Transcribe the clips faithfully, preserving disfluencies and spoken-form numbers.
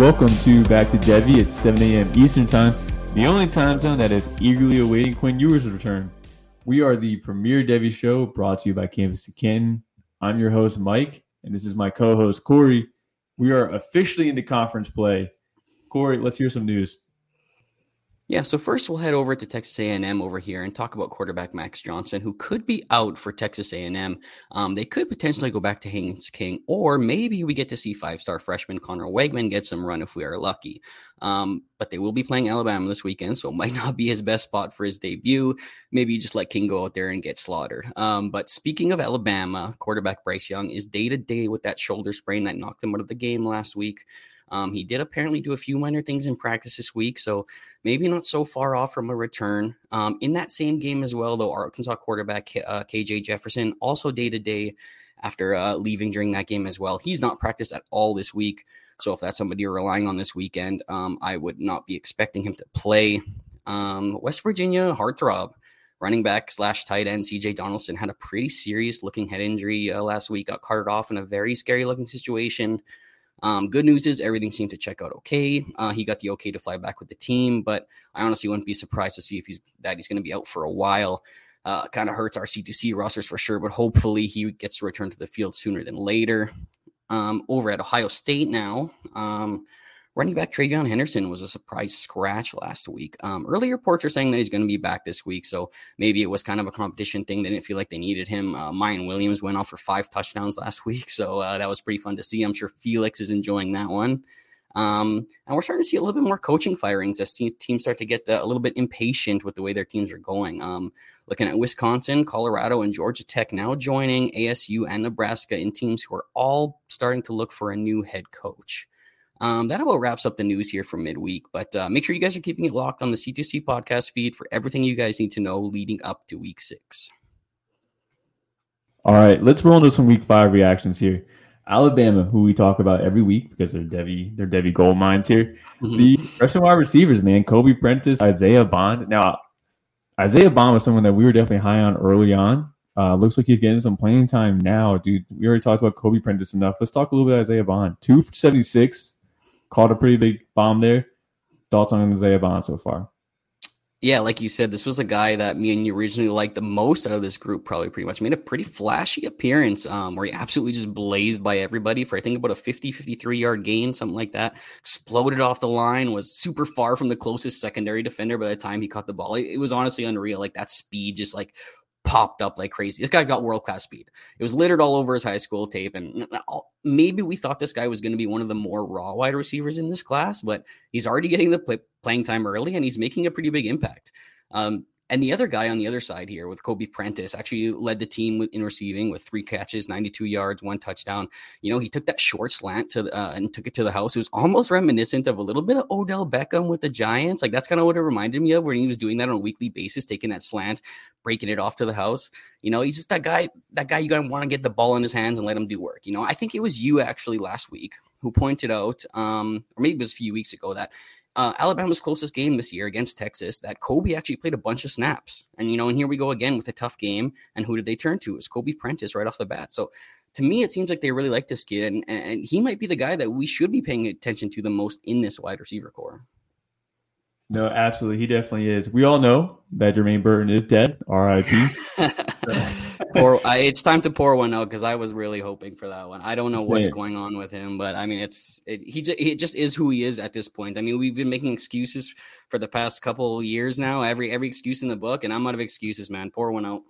Welcome to Back to Devy. It's seven a.m. Eastern Time, the only time zone that is eagerly awaiting Quinn Ewers' return. We are the premier Devy show brought to you by Campus to Canton. I'm your host, Mike, and this is my co-host, Corey. We are officially into conference play. Corey, let's hear some news. Yeah, so first we'll head over to Texas A and M over here and talk about quarterback Max Johnson, who could be out for Texas A and M. Um, they could potentially go back to Haynes King, or maybe we get to see five-star freshman Connor Wegman get some run if we are lucky. Um, but they will be playing Alabama this weekend, so it might not be his best spot for his debut. Maybe you just let King go out there and get slaughtered. Um, but speaking of Alabama, quarterback Bryce Young is day-to-day with that shoulder sprain that knocked him out of the game last week. Um, he did apparently do a few minor things in practice this week, so maybe not so far off from a return. Um, in that same game as well, though, Arkansas quarterback uh, K J Jefferson also day-to-day after uh, leaving during that game as well. He's not practiced at all this week, so if that's somebody you're relying on this weekend, um, I would not be expecting him to play. Um, West Virginia heartthrob running back slash tight end C J Donaldson had a pretty serious-looking head injury uh, last week, got carted off in a very scary-looking situation. Um, good news is everything seemed to check out okay. Uh, he got the okay to fly back with the team, but I honestly wouldn't be surprised to see if he's that he's going to be out for a while. Uh, kind of hurts our C two C rosters for sure, but hopefully he gets to return to the field sooner than later. Um, over at Ohio State now, um, running back TreVeyon Henderson was a surprise scratch last week. Um, early reports are saying that he's going to be back this week, so maybe it was kind of a competition thing. They didn't feel like they needed him. Uh, Miyan Williams went off for five touchdowns last week, so uh, that was pretty fun to see. I'm sure Felix is enjoying that one. Um, and we're starting to see a little bit more coaching firings as teams, teams start to get uh, a little bit impatient with the way their teams are going. Um, looking at Wisconsin, Colorado, and Georgia Tech now joining A S U and Nebraska in teams who are all starting to look for a new head coach. Um, that about wraps up the news here for midweek, but uh, make sure you guys are keeping it locked on the C two C podcast feed for everything you guys need to know leading up to week six. All right, let's roll into some week five reactions here. Alabama, who we talk about every week because they're Devy, they're Devy gold mines here. Mm-hmm. The freshman wide receivers, man, Kobe Prentice, Isaiah Bond. Now, Isaiah Bond was someone that we were definitely high on early on. Uh, looks like he's getting some playing time now, dude. We already talked about Kobe Prentice enough. Let's talk a little bit about Isaiah Bond. two for seventy-six. Caught a pretty big bomb there. Thoughts on Isaiah Bond so far? Yeah, like you said, this was a guy that me and you originally liked the most out of this group, probably pretty much. Made a pretty flashy appearance um, where he absolutely just blazed by everybody for, I think, about a fifty, fifty-three-yard gain, something like that. Exploded off the line, was super far from the closest secondary defender by the time he caught the ball. It, it was honestly unreal. Like, that speed just, like, popped up like crazy. This guy got world-class speed. It was littered all over his high school tape, and maybe we thought this guy was going to be one of the more raw wide receivers in this class, but he's already getting the play- playing time early, and he's making a pretty big impact. Um, and the other guy on the other side here with Kobe Prentice actually led the team in receiving with three catches, ninety-two yards, one touchdown. You know, he took that short slant to the, uh, and took it to the house. It was almost reminiscent of a little bit of Odell Beckham with the Giants. Like, that's kind of what it reminded me of when he was doing that on a weekly basis, taking that slant, breaking it off to the house. You know, he's just that guy, that guy you got to want to get the ball in his hands and let him do work. You know, I think it was you actually last week who pointed out, um, or maybe it was a few weeks ago, that Uh, Alabama's closest game this year against Texas, that Kobe actually played a bunch of snaps. And, you know, and here we go again with a tough game. And who did they turn to? It was Kobe Prentice right off the bat. So to me, it seems like they really like this kid. And, and he might be the guy that we should be paying attention to the most in this wide receiver core. No, absolutely. He definitely is. We all know that Jermaine Burton is dead. R I P Pour, I, it's time to pour one out because I was really hoping for that one. I don't know That's what's it. going on with him, but I mean, it's it, he just, it just is who he is at this point. I mean, we've been making excuses for the past couple years now. Every every excuse in the book, and I'm out of excuses, man. Pour one out.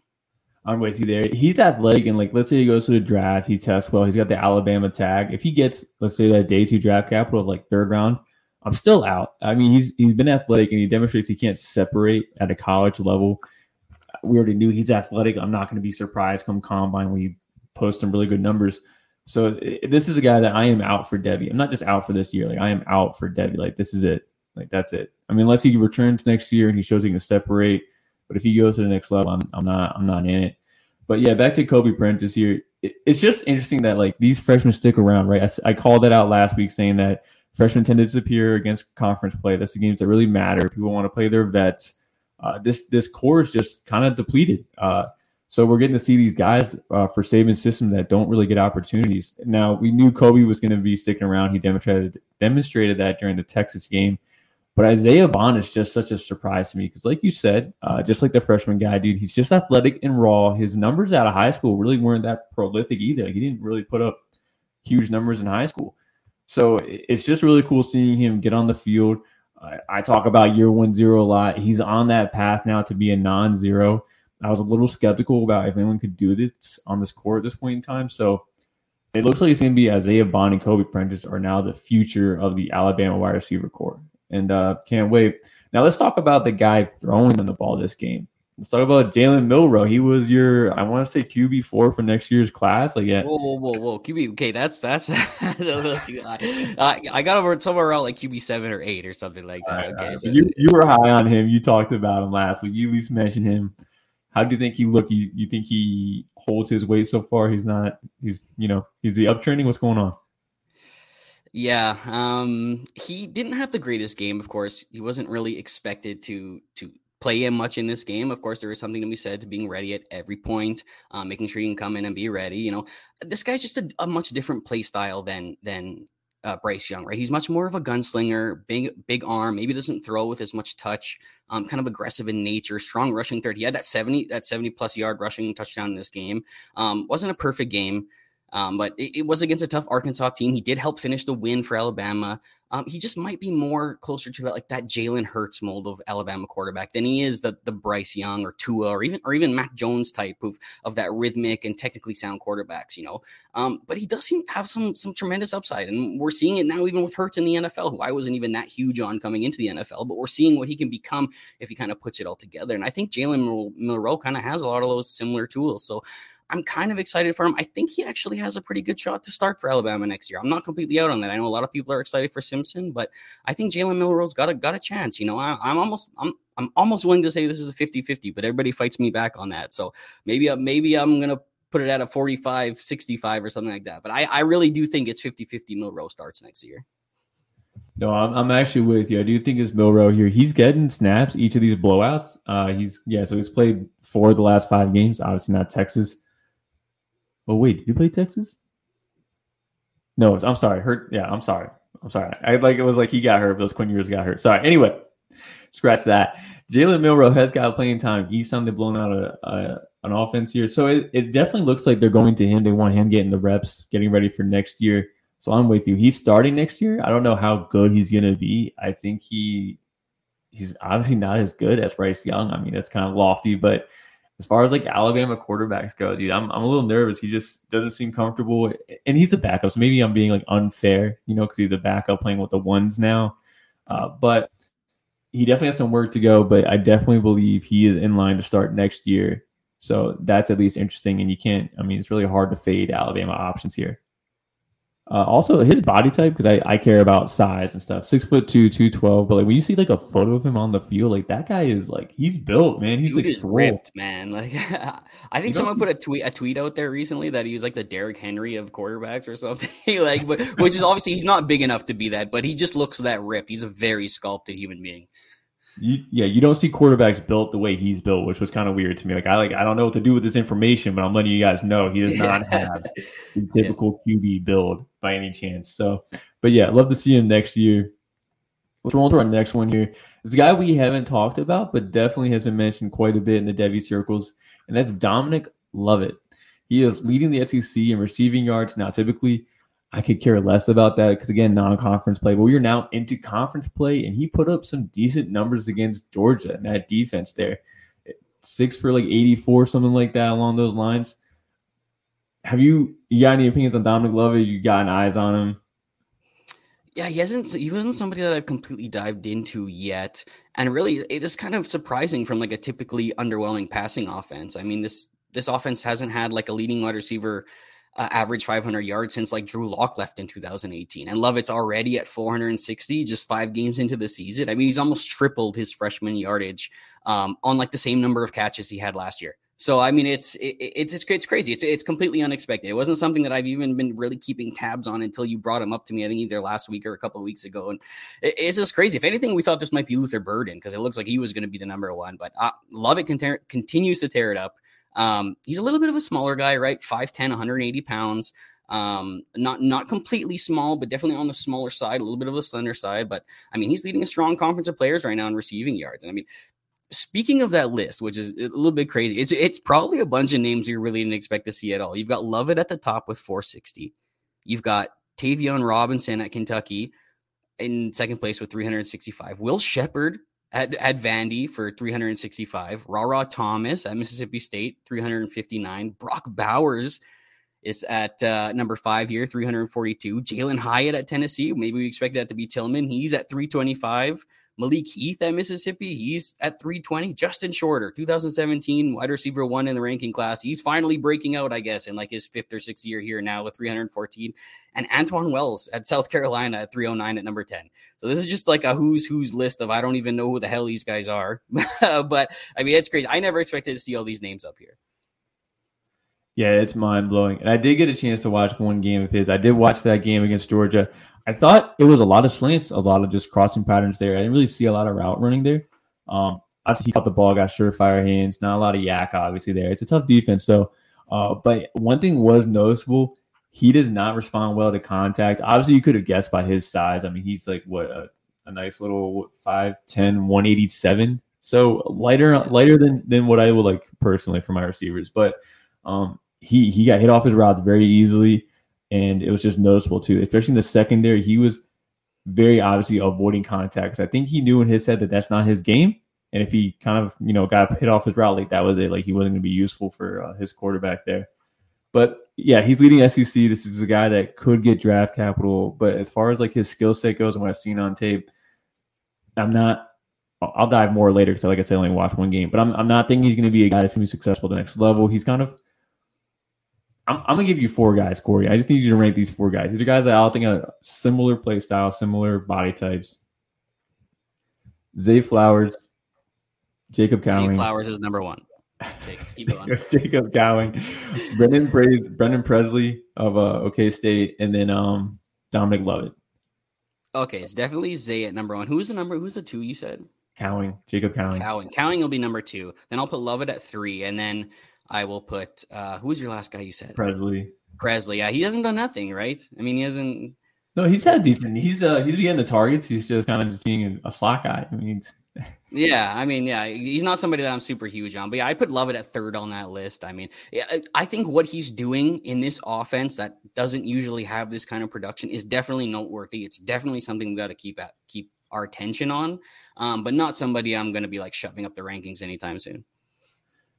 I'm with you there. He's athletic, and like, let's say he goes to the draft, he tests well. He's got the Alabama tag. If he gets, let's say, that day two draft capital of like third round, I'm still out. I mean, he's he's been athletic, and he demonstrates he can't separate at a college level. We already knew he's athletic. I'm not going to be surprised come combine when you post some really good numbers. So this is a guy that I am out for Devy. I'm not just out for this year. Like, I am out for Devy. Like, this is it. Like, that's it. I mean, unless he returns next year and he shows he can separate. But if he goes to the next level, I'm, I'm not I'm not in it. But yeah, back to Kobe Prentice here. It, it's just interesting that like these freshmen stick around, right? I, I called that out last week saying that freshmen tend to disappear against conference play. That's the games that really matter. People want to play their vets. Uh, this this core is just kind of depleted. Uh, So we're getting to see these guys uh, for Saban's system that don't really get opportunities. Now, we knew Kobe was going to be sticking around. He demonstrated demonstrated that during the Texas game. But Isaiah Bond is just such a surprise to me because, like you said, uh, just like the freshman guy, dude, he's just athletic and raw. His numbers out of high school really weren't that prolific either. He didn't really put up huge numbers in high school. So it's just really cool seeing him get on the field. Uh, I talk about year one zero a lot. He's on that path now to be a non-zero. I was a little skeptical about if anyone could do this on this court at this point in time. So it looks like it's going to be Isaiah Bond and Kobe Prentice are now the future of the Alabama wide receiver corps. And uh, can't wait. Now let's talk about the guy throwing them the ball this game. Let's talk about Jalen Milroe. He was your, I want to say Q B four for next year's class. Like, yeah. Whoa, whoa, whoa, whoa. Q B, okay, that's, that's, that's too high. I, I got over somewhere around like Q B seven or eight or something like that. Right, okay, right. So you, you were high on him. You talked about him last week. You at least mentioned him. How do you think he look? You, you think he holds his weight so far? He's not, he's, you know, is he uptrending? What's going on? Yeah. Um, he didn't have the greatest game. Of course, he wasn't really expected to, to play him much in this game. Of course, there is something to be said to being ready at every point, um, making sure you can come in and be ready. You know, this guy's just a, a much different play style than, than, Uh, Bryce Young, right? He's much more of a gunslinger, big, big arm, maybe doesn't throw with as much touch, um, kind of aggressive in nature, strong rushing third. He had that seventy, that seventy plus yard rushing touchdown in this game. Um, wasn't a perfect game, um, but it, it was against a tough Arkansas team. He did help finish the win for Alabama. Um, he just might be more closer to that, like that Jalen Hurts mold of Alabama quarterback than he is the the Bryce Young or Tua or even or even Mac Jones type of, of that rhythmic and technically sound quarterbacks, you know. Um, but he does seem to have some some tremendous upside, and we're seeing it now even with Hurts in the N F L, who I wasn't even that huge on coming into the N F L, but we're seeing what he can become if he kind of puts it all together. And I think Jalen Milroe kind of has a lot of those similar tools, so I'm kind of excited for him. I think he actually has a pretty good shot to start for Alabama next year. I'm not completely out on that. I know a lot of people are excited for Simpson, but I think Jalen Milroe's got a got a chance. You know, I, I'm almost I'm I'm almost willing to say this is a fifty-fifty, but everybody fights me back on that. So maybe uh, maybe I'm gonna put it at a forty-five sixty-five or something like that. But I, I really do think it's fifty-fifty Milroe starts next year. No, I'm I'm actually with you. I do think it's Milroe here. He's getting snaps each of these blowouts. Uh, he's yeah, so he's played four of the last five games. Obviously not Texas. Oh, wait, did you play Texas? No, I'm sorry. Hurt. Yeah, I'm sorry. I'm sorry. I like it was like he got hurt, but it was Quinn Ewers got hurt. Sorry. Anyway, scratch that. Jalen Milroe has got playing time. Each time they've blown out a, a, an offense here. So it, it definitely looks like they're going to him. They want him getting the reps, getting ready for next year. So I'm with you. He's starting next year. I don't know how good he's going to be. I think he he's obviously not as good as Bryce Young. I mean, that's kind of lofty, but as far as like Alabama quarterbacks go, dude, I'm I'm a little nervous. He just doesn't seem comfortable, and he's a backup. So maybe I'm being like unfair, you know, because he's a backup playing with the ones now. Uh, but he definitely has some work to go. But I definitely believe he is in line to start next year. So that's at least interesting. And you can't, I mean, it's really hard to fade Alabama options here. Uh, also, his body type, because I, I care about size and stuff. Six foot two, two twelve. But like when you see like a photo of him on the field, like that guy is like he's built, man. He's Dude like ripped, man. Like I think he someone doesn't... put a tweet a tweet out there recently that he was like the Derrick Henry of quarterbacks or something. like, but which is obviously he's not big enough to be that, but he just looks that ripped. He's a very sculpted human being. You, yeah, you don't see quarterbacks built the way he's built, which was kind of weird to me. Like I like I don't know what to do with this information, but I'm letting you guys know he does not have the typical yeah. Q B build by any chance. So, but yeah, love to see him next year. Let's roll to our next one here. This guy we haven't talked about, but definitely has been mentioned quite a bit in the Devy circles, and that's Dominic Lovett. He is leading the S E C in receiving yards. Now, typically, I could care less about that because, again, non-conference play. But we are now into conference play, and he put up some decent numbers against Georgia and that defense there. Six for like eighty-four, something like that along those lines. Have you, you got any opinions on Dominic Lovett? You got eyes on him? Yeah, he hasn't. He wasn't somebody that I've completely dived into yet. And really, it is kind of surprising from like a typically underwhelming passing offense. I mean, this this offense hasn't had like a leading wide receiver Uh, average five hundred yards since like Drew Lock left in two thousand eighteen, and Lovett's already at four hundred sixty just five games into the season. I mean, he's almost tripled his freshman yardage um, on like the same number of catches he had last year. So I mean, it's it, it's it's it's crazy. It's it's completely unexpected. It wasn't something that I've even been really keeping tabs on until you brought him up to me. I think either last week or a couple of weeks ago, and it, it's just crazy. If anything, we thought this might be Luther Burden because it looks like he was going to be the number one, but uh, Lovett can ter- continues to tear it up. Um, he's a little bit of a smaller guy, right? five ten, one hundred eighty pounds. Um, not, not completely small, but definitely on the smaller side, a little bit of the slender side. But I mean, he's leading a strong conference of players right now in receiving yards. And I mean, speaking of that list, which is a little bit crazy, it's, it's probably a bunch of names you really didn't expect to see at all. You've got Lovett at the top with four sixty. You've got TreVeyon Robinson at Kentucky in second place with three hundred sixty-five. Will Shepard at, at Vandy for three hundred sixty-five. Ra-Ra Thomas at Mississippi State, three hundred fifty-nine. Brock Bowers is at uh, number five here, three hundred forty-two. Jalen Hyatt at Tennessee. Maybe we expect that to be Tillman. He's at three twenty-five. Malik Heath at Mississippi. He's at three twenty. Justin Shorter, two thousand seventeen wide receiver one in the ranking class. He's finally breaking out, I guess, in like his fifth or sixth year here now with three hundred fourteen. And Antoine Wells at South Carolina at three oh nine at number ten. So this is just like a who's who's list of I don't even know who the hell these guys are. But I mean, it's crazy. I never expected to see all these names up here. Yeah, it's mind-blowing. And I did get a chance to watch one game of his. I did watch that game against Georgia. I thought it was a lot of slants, a lot of just crossing patterns there. I didn't really see a lot of route running there. Um, obviously, he caught the ball, got surefire hands, not a lot of yak, obviously, there. It's a tough defense, though. Uh, but one thing was noticeable, he does not respond well to contact. Obviously, you could have guessed by his size. I mean, he's like, what, a, a nice little five ten, one eighty-seven. So lighter lighter than, than what I would like personally for my receivers. But um, he, he got hit off his routes very easily. And it was just noticeable, too, especially in the secondary. He was very obviously avoiding contacts. I think he knew in his head that that's not his game. And if he kind of, you know, got hit off his route, like that was it. Like he wasn't going to be useful for uh, his quarterback there. But, yeah, he's leading S E C. This is a guy that could get draft capital. But as far as like his skill set goes and what I've seen on tape, I'm not – I'll dive more later because, like I said, I only watched one game. But I'm, I'm not thinking he's going to be a guy that's going to be successful at the next level. He's kind of – I'm, I'm going to give you four guys, Corey. I just need you to rank these four guys. These are guys that I all think are similar play style, similar body types. Zay Flowers, Jacob Cowing. Zay Flowers is number one. Jake, keep going. Jacob Cowing, Brennan, Pre- Brennan Presley of uh, OK State, and then um, Dominic Lovett. Okay, it's definitely Zay at number one. Who's the number? Who's the two you said? Cowing, Jacob Cowing. Cowing. Cowing will be number two. Then I'll put Lovett at three, and then I will put uh, – who was your last guy you said? Presley. Presley, yeah. He hasn't done nothing, right? I mean, he hasn't – No, he's had decent – he's uh, he's getting the targets. He's just kind of just being a slot guy. I mean – Yeah, I mean, yeah. He's not somebody that I'm super huge on. But, yeah, I put Lovett at third on that list. I mean, I think what he's doing in this offense that doesn't usually have this kind of production is definitely noteworthy. It's definitely something we've got to keep at, keep our attention on, um, but not somebody I'm going to be, like, shoving up the rankings anytime soon.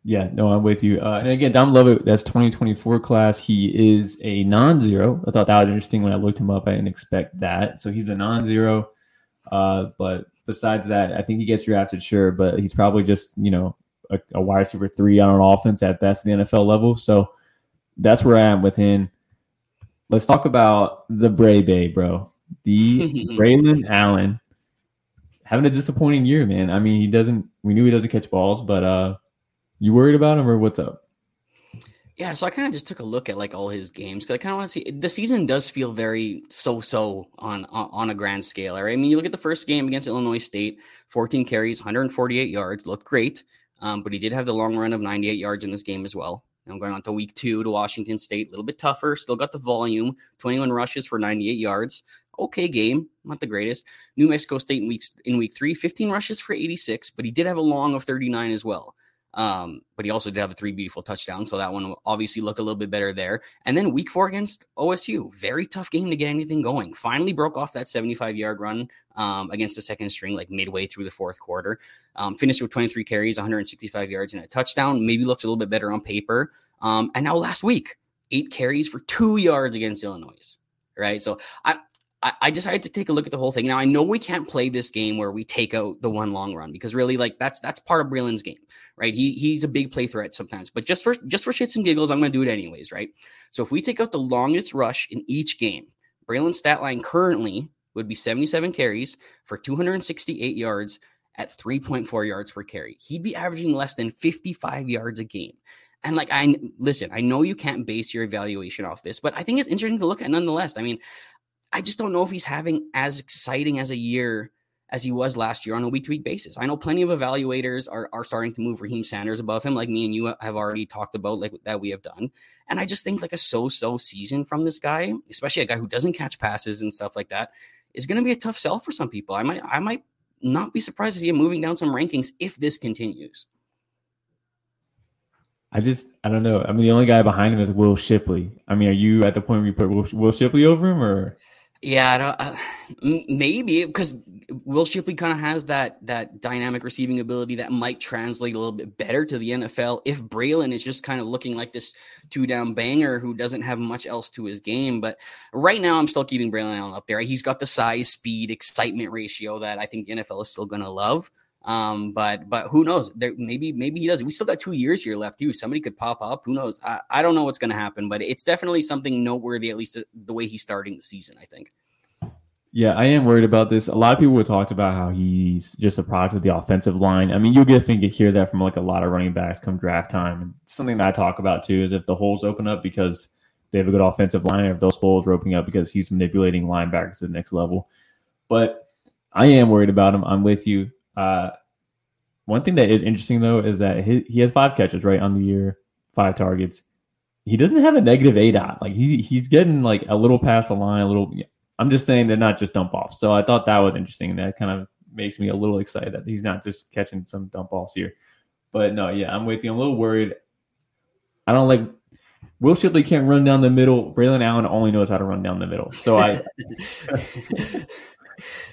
Yeah, no, I'm with you. Uh, and again, Dom Lovett, that's twenty twenty-four class. He is a non-zero. I thought that was interesting when I looked him up. I didn't expect that. So he's a non-zero. Uh, but besides that, I think he gets drafted, sure. But he's probably just, you know, a, a wide receiver three on an offense at best at the N F L level. So that's where I am with him. Let's talk about the Bray Bay, bro. The Braelon Allen. Having a disappointing year, man. I mean, he doesn't – we knew he doesn't catch balls, but – uh you worried about him or what's up? Yeah, so I kind of just took a look at like all his games because I kind of want to see. The season does feel very so-so on, on on a grand scale. Right? I mean, you look at the first game against Illinois State, fourteen carries, one hundred forty-eight yards, looked great, um, but he did have the long run of ninety-eight yards in this game as well. I'm going on to week two to Washington State, a little bit tougher, still got the volume, twenty-one rushes for ninety-eight yards. Okay game, not the greatest. New Mexico State in, weeks, in week three, fifteen rushes for eighty-six, but he did have a long of thirty-nine as well. Um, but he also did have a three beautiful touchdowns, so that one obviously looked a little bit better there. And then week four against O S U, very tough game to get anything going. Finally broke off that seventy-five-yard run um, against the second string, like midway through the fourth quarter. Um, finished with twenty-three carries, one hundred sixty-five yards, and a touchdown. Maybe looks a little bit better on paper. Um, and now last week, eight carries for two yards against Illinois, right? So I I decided to take a look at the whole thing. Now, I know we can't play this game where we take out the one long run because really, like, that's that's part of Braelon's game, right? He He's a big play threat sometimes. But just for just for shits and giggles, I'm going to do it anyways, right? So if we take out the longest rush in each game, Braelon's stat line currently would be seventy-seven carries for two hundred sixty-eight yards at three point four yards per carry. He'd be averaging less than fifty-five yards a game. And like, I listen, I know you can't base your evaluation off this, but I think it's interesting to look at nonetheless. I mean, I just don't know if he's having as exciting as a year as he was last year on a week-to-week basis. I know plenty of evaluators are, are starting to move Raheem Sanders above him, like me and you have already talked about, like that we have done. And I just think like a so-so season from this guy, especially a guy who doesn't catch passes and stuff like that, is going to be a tough sell for some people. I might I might not be surprised to see him moving down some rankings if this continues. I just, I don't know. I mean, the only guy behind him is Will Shipley. I mean, are you at the point where you put Will, Will Shipley over him or... Yeah, I don't, uh, maybe because Will Shipley kind of has that that dynamic receiving ability that might translate a little bit better to the N F L if Braelon is just kind of looking like this two-down banger who doesn't have much else to his game. But right now, I'm still keeping Braelon Allen up there. He's got the size, speed, excitement ratio that I think the N F L is still going to love. Um, but but who knows? There, maybe maybe he does. We still got two years here left too. Somebody could pop up. Who knows? I, I don't know what's going to happen, but it's definitely something noteworthy, at least the way he's starting the season, I think. Yeah, I am worried about this. A lot of people have talked about how he's just a product of the offensive line. I mean, you'll get to hear that from like a lot of running backs come draft time. And something that I talk about too is if the holes open up because they have a good offensive line, or if those holes are opening up because he's manipulating linebackers to the next level. But I am worried about him. I'm with you. Uh, one thing that is interesting though is that he, he has five catches right on the year, five targets. He doesn't have a negative A D O T. Like he's he's getting like a little past the line, a little. I'm just saying they're not just dump offs. So I thought that was interesting. That kind of makes me a little excited that he's not just catching some dump offs here. But no, yeah, I'm with you. I'm a little worried. I don't like. Will Shipley can't run down the middle. Braelon Allen only knows how to run down the middle. So I.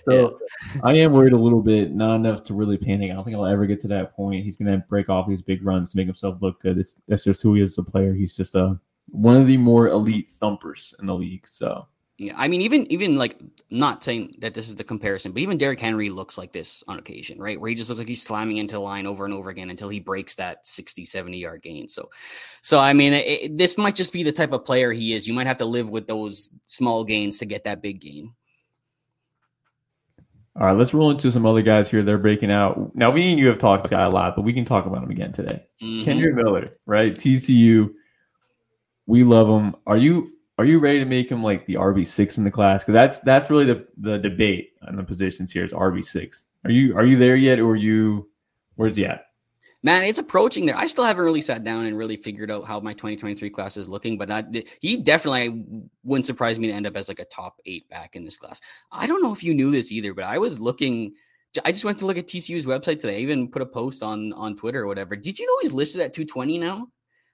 So yeah. I am worried a little bit, not enough to really panic. I don't think I'll ever get to that point. He's going to break off these big runs to make himself look good. It's, that's just who he is as a player. He's just a, one of the more elite thumpers in the league. So, yeah, I mean, even even like not saying that this is the comparison, but even Derrick Henry looks like this on occasion, right? Where he just looks like he's slamming into the line over and over again until he breaks that sixty, seventy yard gain. So, so I mean, it, this might just be the type of player he is. You might have to live with those small gains to get that big gain. All right, let's roll into some other guys here. They're breaking out. Now, we and you have talked about this guy a lot, but we can talk about him again today. Mm-hmm. Kendrick Miller, right? T C U. We love him. Are you are you ready to make him like the R B six in the class? Because that's that's really the, the debate on the positions here. It's R B six. Are you are you there yet, or are you where's he at? Man, it's approaching there. I still haven't really sat down and really figured out how my twenty twenty-three class is looking, but I, he definitely wouldn't surprise me to end up as like a top eight back in this class. I don't know if you knew this either, but I was looking. I just went to look at T C U's website today. I even put a post on, on Twitter or whatever. Did you know he's listed at two twenty now?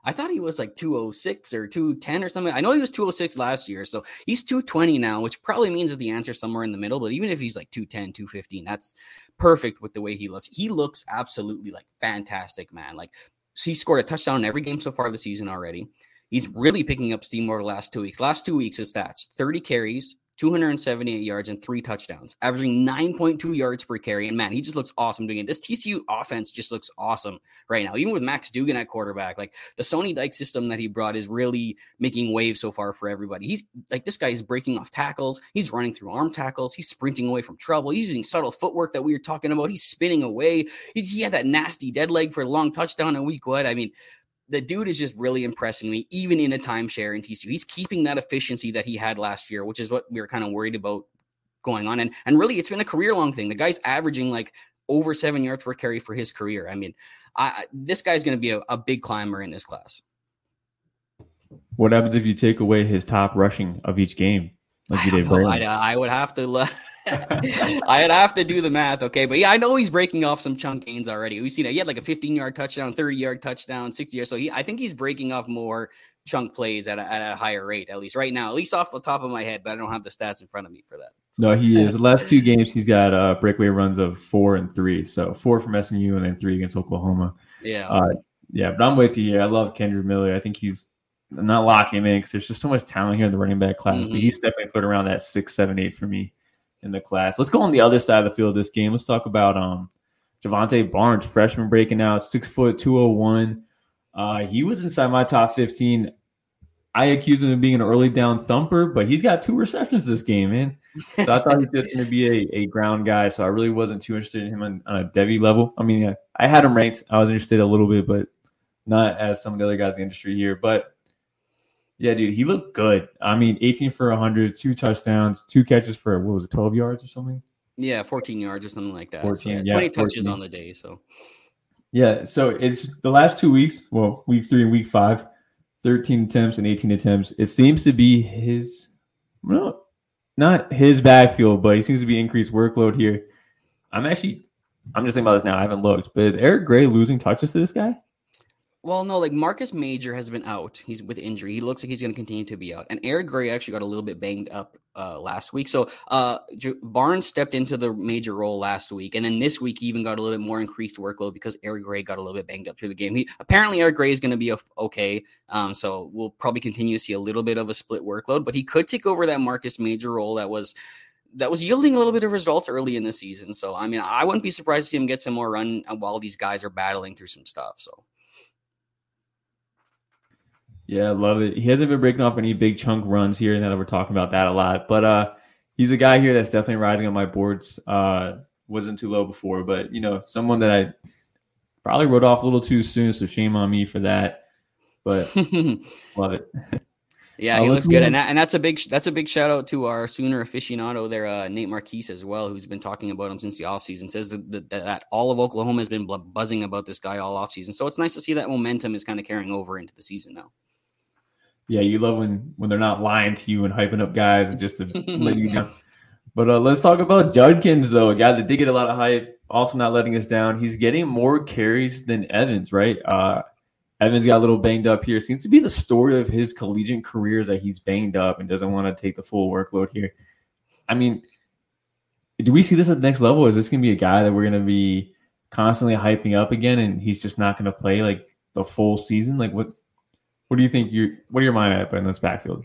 I thought he was like two oh six or two ten or something. I know he was two oh six last year, so he's two twenty now, which probably means that the answer's somewhere in the middle. But even if he's like two ten, two fifteen, that's perfect with the way he looks. He looks absolutely like fantastic, man. Like, so he scored a touchdown in every game so far this season already. He's really picking up steam over the last two weeks. Last two weeks, his stats, thirty carries, two seventy-eight yards, and three touchdowns, averaging nine point two yards per carry. And man, he just looks awesome doing it. This T C U offense just looks awesome right now, even with Max Duggan at quarterback. Like, the Sonny Dyke system that he brought is really making waves so far for everybody. He's like, this guy is breaking off tackles. He's running through arm tackles. He's sprinting away from trouble. He's using subtle footwork that we were talking about. He's spinning away. He, he had that nasty dead leg for a long touchdown in week one. I mean, the dude is just really impressing me, even in a timeshare in T C U. He's keeping that efficiency that he had last year, which is what we were kind of worried about going on. And and really, it's been a career-long thing. The guy's averaging like over seven yards per carry for his career. I mean, I, this guy's going to be a, a big climber in this class. What happens if you take away his top rushing of each game? Like you did, I, I would have to look. I'd have to do the math, okay? But yeah, I know he's breaking off some chunk gains already. We've seen it. He had like a fifteen-yard touchdown, thirty-yard touchdown, sixty yards. So he, I think he's breaking off more chunk plays at a, at a higher rate, at least right now, at least off the top of my head, but I don't have the stats in front of me for that. So. No, he is. The last two games, he's got uh, breakaway runs of four and three. So four from S M U and then three against Oklahoma. Yeah. Uh, yeah, but I'm with you here. I love Kendrick Miller. I think he's I'm not locking him in because there's just so much talent here in the running back class, mm-hmm. but he's definitely floating around that six, seven, eight for me. In the class. Let's go on the other side of the field of this game. Let's talk about um Javonte Barnes, freshman breaking out, six foot two oh one. Uh he was inside my top fifteen. I accused him of being an early down thumper, but he's got two receptions this game, man. So I thought he was just gonna be a, a ground guy. So I really wasn't too interested in him on, on a Devy level. I mean, I, I had him ranked. I was interested a little bit, but not as some of the other guys in the industry here. But yeah, dude, he looked good. I mean, eighteen for one hundred, two touchdowns, two catches for, what was it, twelve yards or something? Yeah, fourteen yards or something like that. fourteen, so, yeah, twenty yeah, touches on the day. So yeah, so it's the last two weeks, well, week three and week five, thirteen attempts and eighteen attempts. It seems to be his, well, not his backfield, but he seems to be increased workload here. I'm actually, I'm just thinking about this now. I haven't looked, but is Eric Gray losing touches to this guy? Well, no, like Marcus Major has been out. He's with injury. He looks like he's going to continue to be out. And Eric Gray actually got a little bit banged up uh, last week. So uh, J- Barnes stepped into the major role last week. And then this week, he even got a little bit more increased workload because Eric Gray got a little bit banged up through the game. He, apparently, Eric Gray is going to be a, okay. Um, so we'll probably continue to see a little bit of a split workload. But he could take over that Marcus Major role that was – that was yielding a little bit of results early in the season. So, I mean, I wouldn't be surprised to see him get some more run while these guys are battling through some stuff. So, yeah, I love it. He hasn't been breaking off any big chunk runs here, and that we're talking about that a lot. But uh, he's a guy here that's definitely rising on my boards. Uh, wasn't too low before, but, you know, someone that I probably wrote off a little too soon, so shame on me for that. But love it. Yeah, he uh, looks good, and that, and that's a big that's a big shout out to our Sooner aficionado there, uh, Nate Marquise as well, who's been talking about him since the offseason. Says that, that, that all of Oklahoma has been buzzing about this guy all offseason, so it's nice to see that momentum is kind of carrying over into the season now. Yeah, you love when when they're not lying to you and hyping up guys and just to let you know. But uh, let's talk about Judkins though, a guy that did get a lot of hype, also not letting us down. He's getting more carries than Evans, right? Uh, Evans got a little banged up here. Seems to be the story of his collegiate career is that he's banged up and doesn't want to take the full workload here. I mean, do we see this at the next level? Is this going to be a guy that we're going to be constantly hyping up again, and he's just not going to play like the full season? Like, what? What do you think? You what are your mind at in this backfield?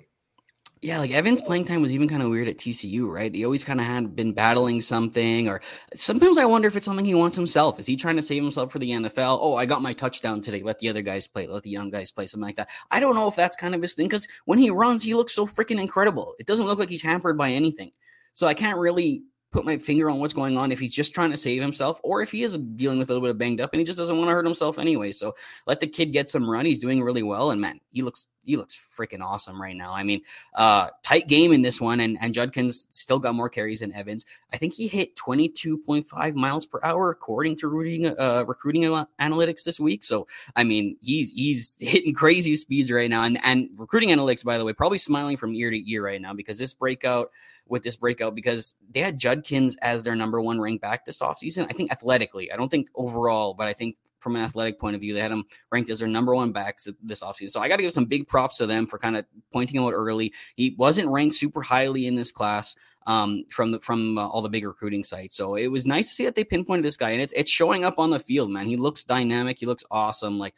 Yeah, like Evans' playing time was even kind of weird at T C U, right? He always kind of had been battling something, or sometimes I wonder if it's something he wants himself. Is he trying to save himself for the N F L? Oh, I got my touchdown today. Let the other guys play. Let the young guys play, something like that. I don't know if that's kind of his thing, because when he runs, he looks so freaking incredible. It doesn't look like he's hampered by anything. So I can't really put my finger on what's going on, if he's just trying to save himself or if he is dealing with a little bit of banged up and he just doesn't want to hurt himself anyway. So let the kid get some run. He's doing really well. And man, he looks, he looks freaking awesome right now. I mean, uh, tight game in this one, and, and Judkins still got more carries than Evans. I think he hit twenty-two point five miles per hour, according to recruiting, uh, recruiting analytics this week. So, I mean, he's, he's hitting crazy speeds right now. And, and recruiting analytics, by the way, probably smiling from ear to ear right now, because this breakout with this breakout, because they had Judkins as their number one ranked back this offseason. I think athletically, I don't think overall, but I think from an athletic point of view, they had him ranked as their number one backs this offseason. So I got to give some big props to them for kind of pointing him out early. He wasn't ranked super highly in this class um, from the, from uh, all the big recruiting sites. So it was nice to see that they pinpointed this guy, and it's, it's showing up on the field, man. He looks dynamic. He looks awesome. Like,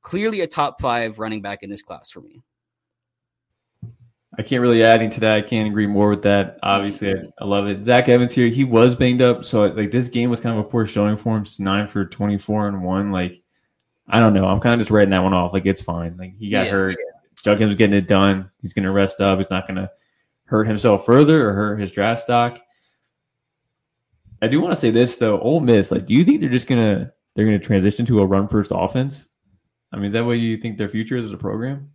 clearly a top five running back in this class for me. I can't really add anything to that. I can't agree more with that. Obviously, I, I love it. Zach Evans here. He was banged up, so like this game was kind of a poor showing for him. It's nine for twenty-four and one. Like, I don't know. I'm kind of just writing that one off. Like, it's fine. Like, he got yeah, hurt. Yeah. Judkins was getting it done. He's going to rest up. He's not going to hurt himself further or hurt his draft stock. I do want to say this though. Ole Miss. Like, do you think they're just gonna they're gonna transition to a run-first offense? I mean, is that what you think their future is as a program?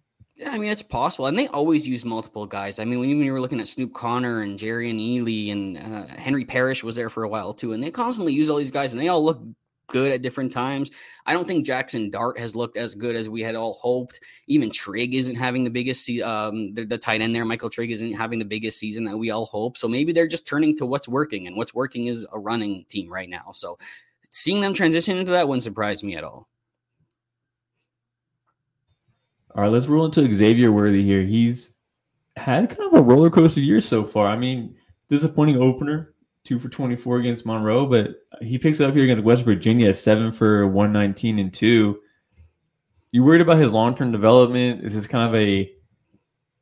I mean, it's possible. And they always use multiple guys. I mean, when you, when you were looking at Snoop Connor and Jerry and Ely and uh, Henry Parrish was there for a while too. And they constantly use all these guys, and they all look good at different times. I don't think Jackson Dart has looked as good as we had all hoped. Even Trigg isn't having the biggest se- um the, the tight end there, Michael Trigg, isn't having the biggest season that we all hope. So maybe they're just turning to what's working, and what's working is a running team right now. So seeing them transition into that wouldn't surprise me at all. All right, let's roll into Xavier Worthy here. He's had kind of a roller coaster year so far. I mean, disappointing opener, two for twenty-four against Monroe, but he picks it up here against West Virginia, seven for one nineteen and two. You worried about his long-term development? This is kind of a,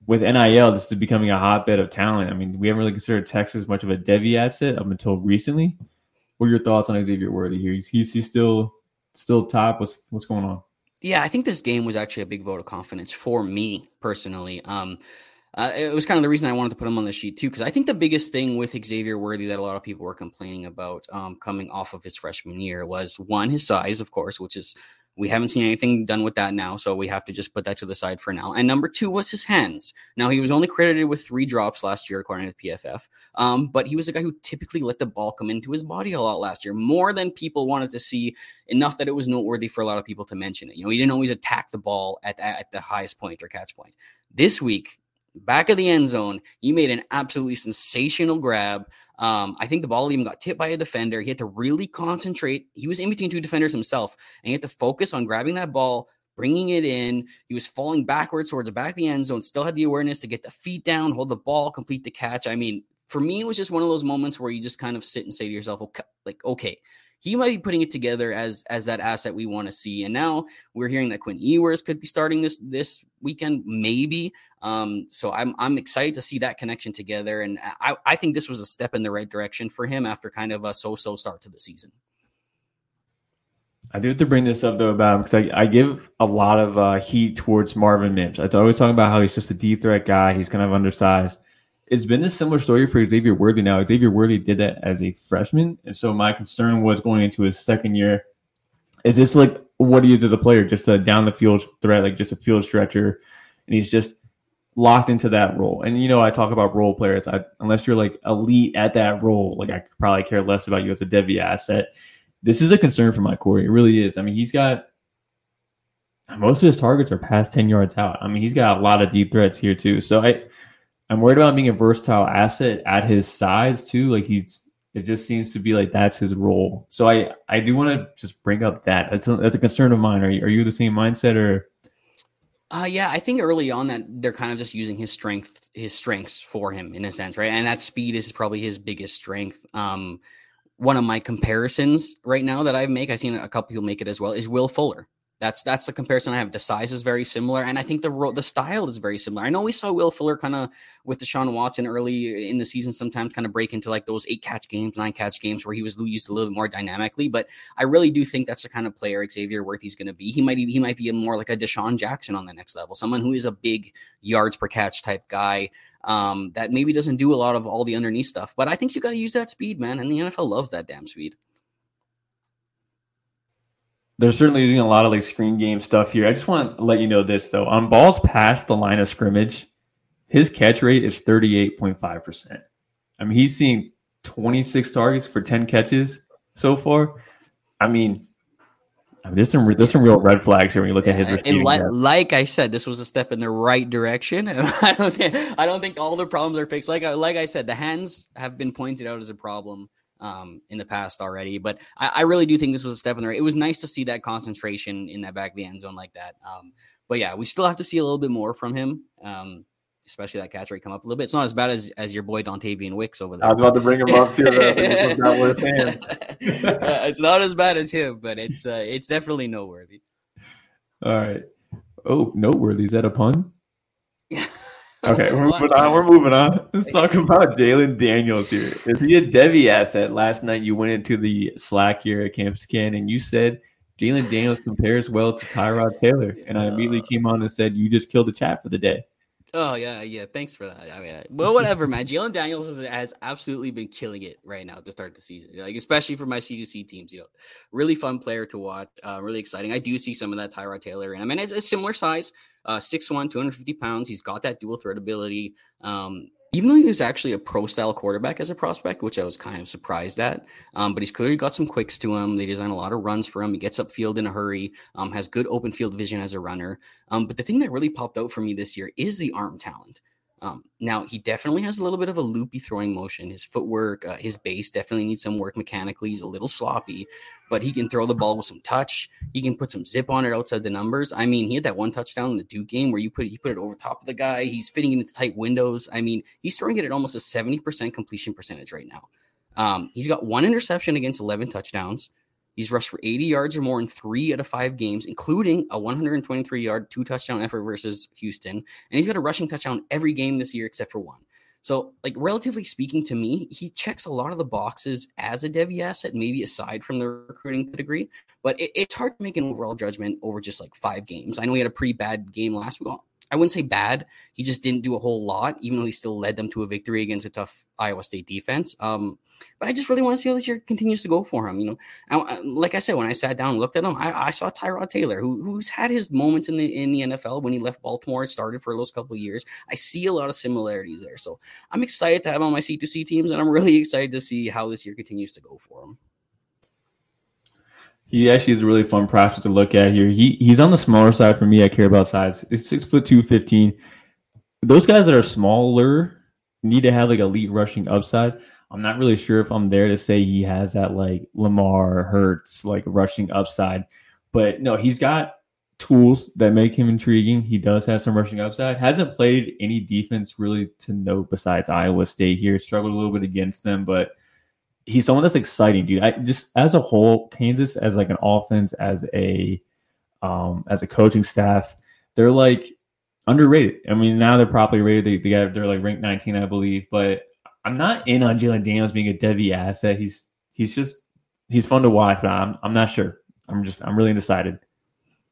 with N I L, this is becoming a hotbed of talent. I mean, we haven't really considered Texas much of a Devy asset up until recently. What are your thoughts on Xavier Worthy here? He's, he's still still top. What's what's going on? Yeah, I think this game was actually a big vote of confidence for me personally. Um, uh, it was kind of the reason I wanted to put him on the sheet too, because I think the biggest thing with Xavier Worthy that a lot of people were complaining about um, coming off of his freshman year was, one, his size, of course, which is We haven't seen anything done with that now, so we have to just put that to the side for now. And number two was his hands. Now, he was only credited with three drops last year, according to P F F, um, but he was a guy who typically let the ball come into his body a lot last year, more than people wanted to see, enough that it was noteworthy for a lot of people to mention it. You know, he didn't always attack the ball at, at the highest point or catch point. This week, back of the end zone, he made an absolutely sensational grab. Um, I think the ball even got tipped by a defender. He had to really concentrate. He was in between two defenders himself, and he had to focus on grabbing that ball, bringing it in. He was falling backwards towards the back of the end zone, still had the awareness to get the feet down, hold the ball, complete the catch. I mean, for me, it was just one of those moments where you just kind of sit and say to yourself, okay, like, okay, he might be putting it together as as that asset we want to see. And now we're hearing that Quinn Ewers could be starting this this weekend, maybe. Um, so I'm I'm excited to see that connection together. And I, I think this was a step in the right direction for him after kind of a so-so start to the season. I do have to bring this up, though, about him, because I, I give a lot of uh, heat towards Marvin Mims. I always talk about how he's just a deep threat guy. He's kind of undersized. It's been a similar story for Xavier Worthy now. Xavier Worthy did that as a freshman. And so my concern was going into his second year, is this like what he is as a player, just a down the field threat, like just a field stretcher. And he's just locked into that role. And, you know, I talk about role players. I, unless you're like elite at that role, like I could probably care less about you as a Devy asset. This is a concern for my Corey. It really is. I mean, he's got most of his targets are past ten yards out. I mean, he's got a lot of deep threats here too. So I, I'm worried about being a versatile asset at his size too. Like he's, it just seems to be like that's his role. So I, I do want to just bring up that that's a, that's a concern of mine. Are you, are you the same mindset or? Uh, yeah, I think early on that they're kind of just using his strength, his strengths for him in a sense, right? And that speed is probably his biggest strength. Um, one of my comparisons right now that I make, I've seen a couple people make it as well, is Will Fuller. That's that's the comparison I have. The size is very similar, and I think the ro- the style is very similar. I know we saw Will Fuller kind of with Deshaun Watson early in the season sometimes kind of break into like those eight-catch games, nine-catch games where he was used a little bit more dynamically, but I really do think that's the kind of player Xavier Worthy's going to be. He might, he might be more like a Deshaun Jackson on the next level, someone who is a big yards-per-catch type guy. Um, that maybe doesn't do a lot of all the underneath stuff, but I think you got to use that speed, man, and the N F L loves that damn speed. They're certainly using a lot of like screen game stuff here. I just want to let you know this though. On balls past the line of scrimmage, his catch rate is thirty-eight point five percent. I mean, he's seeing twenty-six targets for ten catches so far. I mean, I mean there's some there's some real red flags here when you look yeah, at his receiving. And like, like I said, this was a step in the right direction. I don't think I don't think all the problems are fixed. Like I like I said, the hands have been pointed out as a problem. Um, in the past already, but I, I really do think this was a step in the right. It was nice to see that concentration in that back of the end zone like that. Um, but yeah, we still have to see a little bit more from him, um, especially that catch rate come up a little bit. It's not as bad as as your boy Dontavian Wicks over there. I was about to bring him up too. Though, not worth him. uh, it's not as bad as him, but it's uh, it's definitely noteworthy. All right. Oh, noteworthy. Is that a pun? Yeah. Okay, we're moving on. We're moving on. Let's talk about Jalen Daniels here. Is he a Devy asset? Last night you went into the Slack here at Camp Scan and you said Jalen Daniels compares well to Tyrod Taylor. And I immediately came on and said, you just killed the chat for the day. Oh, yeah, yeah. Thanks for that. I mean, I, well, whatever, man. Jalen Daniels has, has absolutely been killing it right now to start the season, like especially for my C two C teams. You know, really fun player to watch, uh, really exciting. I do see some of that Tyrod Taylor. And I mean, it's a similar size, uh, six one, two hundred fifty pounds. He's got that dual threat ability. Um, even though he was actually a pro-style quarterback as a prospect, which I was kind of surprised at, um, but he's clearly got some quicks to him. They design a lot of runs for him. He gets upfield in a hurry, um, has good open field vision as a runner. Um, but the thing that really popped out for me this year is the arm talent. Um, now, he definitely has a little bit of a loopy throwing motion. His footwork, uh, his base definitely needs some work mechanically. He's a little sloppy, but he can throw the ball with some touch. He can put some zip on it outside the numbers. I mean, he had that one touchdown in the Duke game where you put, you put it over top of the guy. He's fitting into tight windows. I mean, he's throwing it at almost a seventy percent completion percentage right now. Um, he's got one interception against eleven touchdowns. He's rushed for eighty yards or more in three out of five games, including a one hundred twenty-three yard, two-touchdown effort versus Houston. And he's got a rushing touchdown every game this year except for one. So, like, relatively speaking to me, he checks a lot of the boxes as a Devy asset, maybe aside from the recruiting pedigree. But it, it's hard to make an overall judgment over just, like, five games. I know he had a pretty bad game last week. I wouldn't say bad. He just didn't do a whole lot, even though he still led them to a victory against a tough Iowa State defense. Um, but I just really want to see how this year continues to go for him. You know, I, like I said, when I sat down and looked at him, I, I saw Tyrod Taylor, who, who's had his moments in the in the N F L when he left Baltimore and started for those couple of years. I see a lot of similarities there. So I'm excited to have on my C two C teams, and I'm really excited to see how this year continues to go for him. He actually is a really fun prospect to look at here. He he's on the smaller side for me. I care about size. It's six foot two, fifteen. Those guys that are smaller need to have like elite rushing upside. I'm not really sure if I'm there to say he has that like Lamar Hurts like rushing upside, but no, he's got tools that make him intriguing. He does have some rushing upside. Hasn't played any defense really to note besides Iowa State here. Struggled a little bit against them, but he's someone that's exciting, dude. I just as a whole, Kansas as like an offense, as a um, as a coaching staff, they're like underrated. I mean, now they're probably rated. They, they got, they're like ranked nineteen, I believe. But I'm not in on Jalen Daniels being a Debbie asset. He's he's just he's fun to watch, but I'm I'm not sure. I'm just I'm really undecided.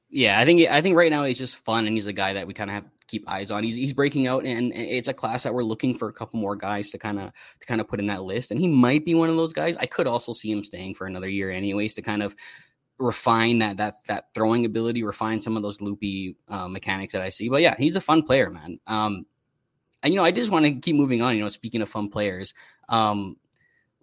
Yeah, I think I think right now he's just fun, and he's a guy that we kind of have keep eyes on. He's he's breaking out, and it's a class that we're looking for a couple more guys to kind of to kind of put in that list. And he might be one of those guys. I could also see him staying for another year anyways to kind of refine that that that throwing ability, refine some of those loopy uh, mechanics that I see. But yeah, he's a fun player, man. Um, and you know, I just want to keep moving on. You know, speaking of fun players, um,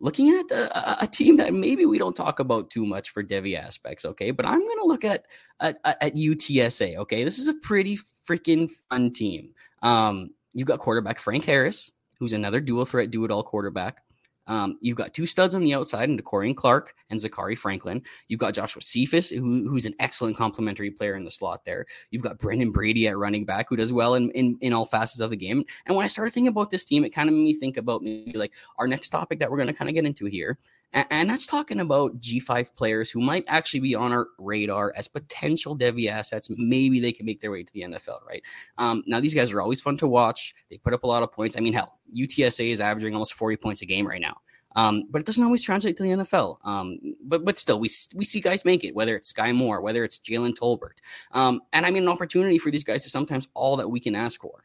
looking at a, a team that maybe we don't talk about too much for Devi aspects, okay? But I'm going to look at, at at U T S A, okay? This is a pretty freaking fun team. Um, you've got quarterback Frank Harris, who's another dual threat, do-it-all quarterback. Um, you've got two studs on the outside in De'Corian Clark and Zakhari Franklin. You've got Joshua Cephas, who, who's an excellent complementary player in the slot there. You've got Brendan Brady at running back, who does well in, in, in all facets of the game. And when I started thinking about this team, it kind of made me think about maybe like our next topic that we're going to kind of get into here. And, and that's talking about G five players who might actually be on our radar as potential Devy assets. Maybe they can make their way to the N F L, right? Um, now, these guys are always fun to watch. They put up a lot of points. I mean, hell, U T S A is averaging almost forty points a game right now. Um, but it doesn't always translate to the N F L. Um, but but still, we we see guys make it, whether it's Sky Moore, whether it's Jalen Tolbert. Um, and I mean, an opportunity for these guys is sometimes all that we can ask for.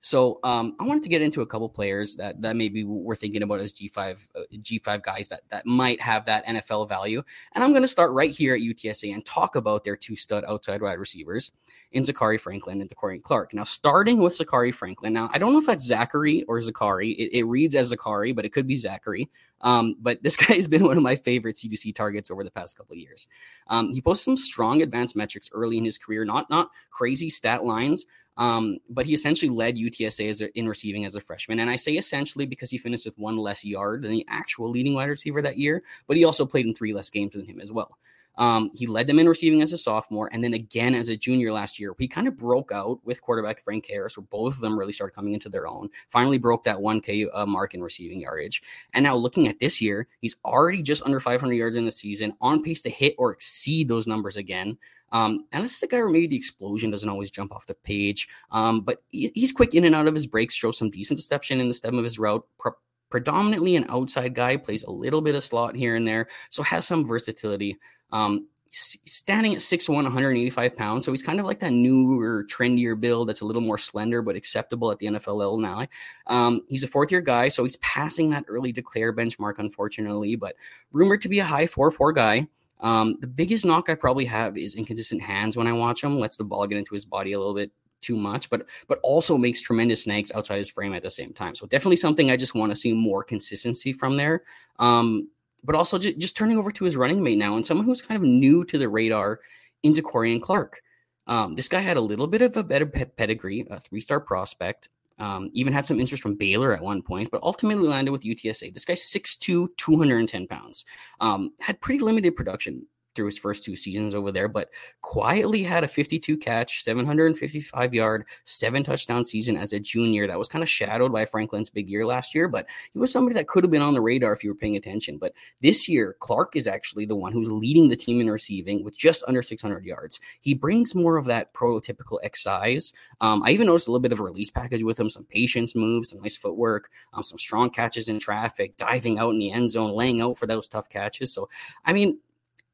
So um, I wanted to get into a couple players that that maybe we're thinking about as G five uh, G five guys that that might have that N F L value. And I'm going to start right here at U T S A and talk about their two stud outside wide receivers in Zakhari Franklin and De'Corian Clark. Now, starting with Zakhari Franklin. Now, I don't know if that's Zachary or Zakhari. It, it reads as Zakhari, but it could be Zachary. Um, but this guy has been one of my favorite C two C targets over the past couple of years. Um, he posted some strong advanced metrics early in his career, not not crazy stat lines, Um, but he essentially led U T S A as a, in receiving as a freshman. And I say essentially because he finished with one less yard than the actual leading wide receiver that year, but he also played in three less games than him as well. Um, he led them in receiving as a sophomore and then again as a junior last year. He kind of broke out with quarterback Frank Harris, where both of them really started coming into their own, finally broke that one K uh, mark in receiving yardage. And now looking at this year, he's already just under five hundred yards in the season, on pace to hit or exceed those numbers again. Um, and this is a guy where maybe the explosion doesn't always jump off the page, um, but he, he's quick in and out of his breaks, shows some decent deception in the stem of his route, pre- predominantly an outside guy, plays a little bit of slot here and there, so has some versatility. Um, standing at six foot one, one hundred eighty-five pounds. So he's kind of like that newer, trendier build that's a little more slender, but acceptable at the N F L level now. Um, he's a fourth year guy, so he's passing that early declare benchmark, unfortunately, but rumored to be a high four four guy. Um, the biggest knock I probably have is inconsistent hands when I watch him. Lets the ball get into his body a little bit too much, but but also makes tremendous snags outside his frame at the same time. So definitely something I just want to see more consistency from there. Um, but also just, just turning over to his running mate now, and someone who's kind of new to the radar into De'Corian Clark. Um, this guy had a little bit of a better pedigree, a three-star prospect, um, even had some interest from Baylor at one point, but ultimately landed with U T S A. This guy's six foot two, two hundred ten pounds, um, had pretty limited production through his first two seasons over there, but quietly had a fifty-two catch, seven hundred fifty-five yard, seven touchdown season as a junior. That was kind of shadowed by Franklin's big year last year, but he was somebody that could have been on the radar if you were paying attention. But this year, Clark is actually the one who's leading the team in receiving with just under six hundred yards. He brings more of that prototypical X size. Um, I even noticed a little bit of a release package with him, some patience moves, some nice footwork, um, some strong catches in traffic, diving out in the end zone, laying out for those tough catches. So, I mean,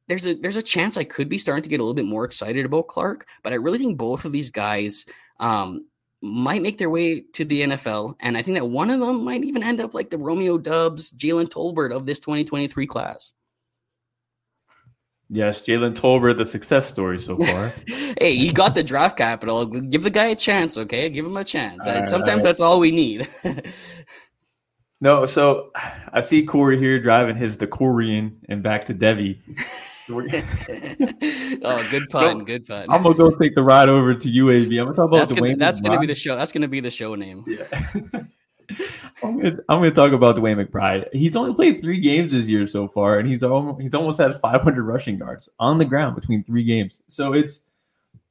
There's a there's a chance I could be starting to get a little bit more excited about Clark, but I really think both of these guys um, might make their way to the N F L. And I think that one of them might even end up like the Romeo Doubs, Jalen Tolbert of this twenty twenty-three class. Yes, Jalen Tolbert, the success story so far. Hey, he got the draft capital. Give the guy a chance, okay? Give him a chance. All Sometimes right. That's all we need. No, so I see Corey here driving his De'Corian and back to Debbie. Oh, good pun, so, good pun. I'm going to go take the ride over to U A B. I'm going to talk about that's Dwayne gonna, McBride. That's going to be the show. That's going to be the show name. Yeah. I'm going to I'm gonna talk about Dwayne McBride. He's only played three games this year so far, and he's almost, he's almost had five hundred rushing yards on the ground between three games. So it's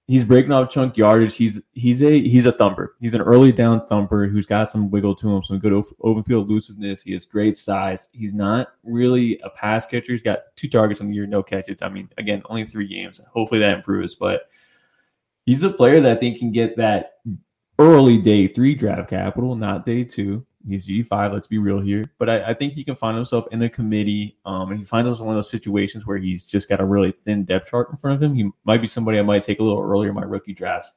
he's breaking off chunk yardage. He's he's a he's a thumper. He's an early down thumper who's got some wiggle to him, some good open field elusiveness. He has great size. He's not really a pass catcher. He's got two targets on the year, no catches. I mean, again, only three games. Hopefully that improves, but he's a player that I think can get that early day three draft capital, not day two. He's G five, let's be real here. But I, I think he can find himself in the committee. Um, and he finds himself in one of those situations where he's just got a really thin depth chart in front of him. He might be somebody I might take a little earlier in my rookie drafts.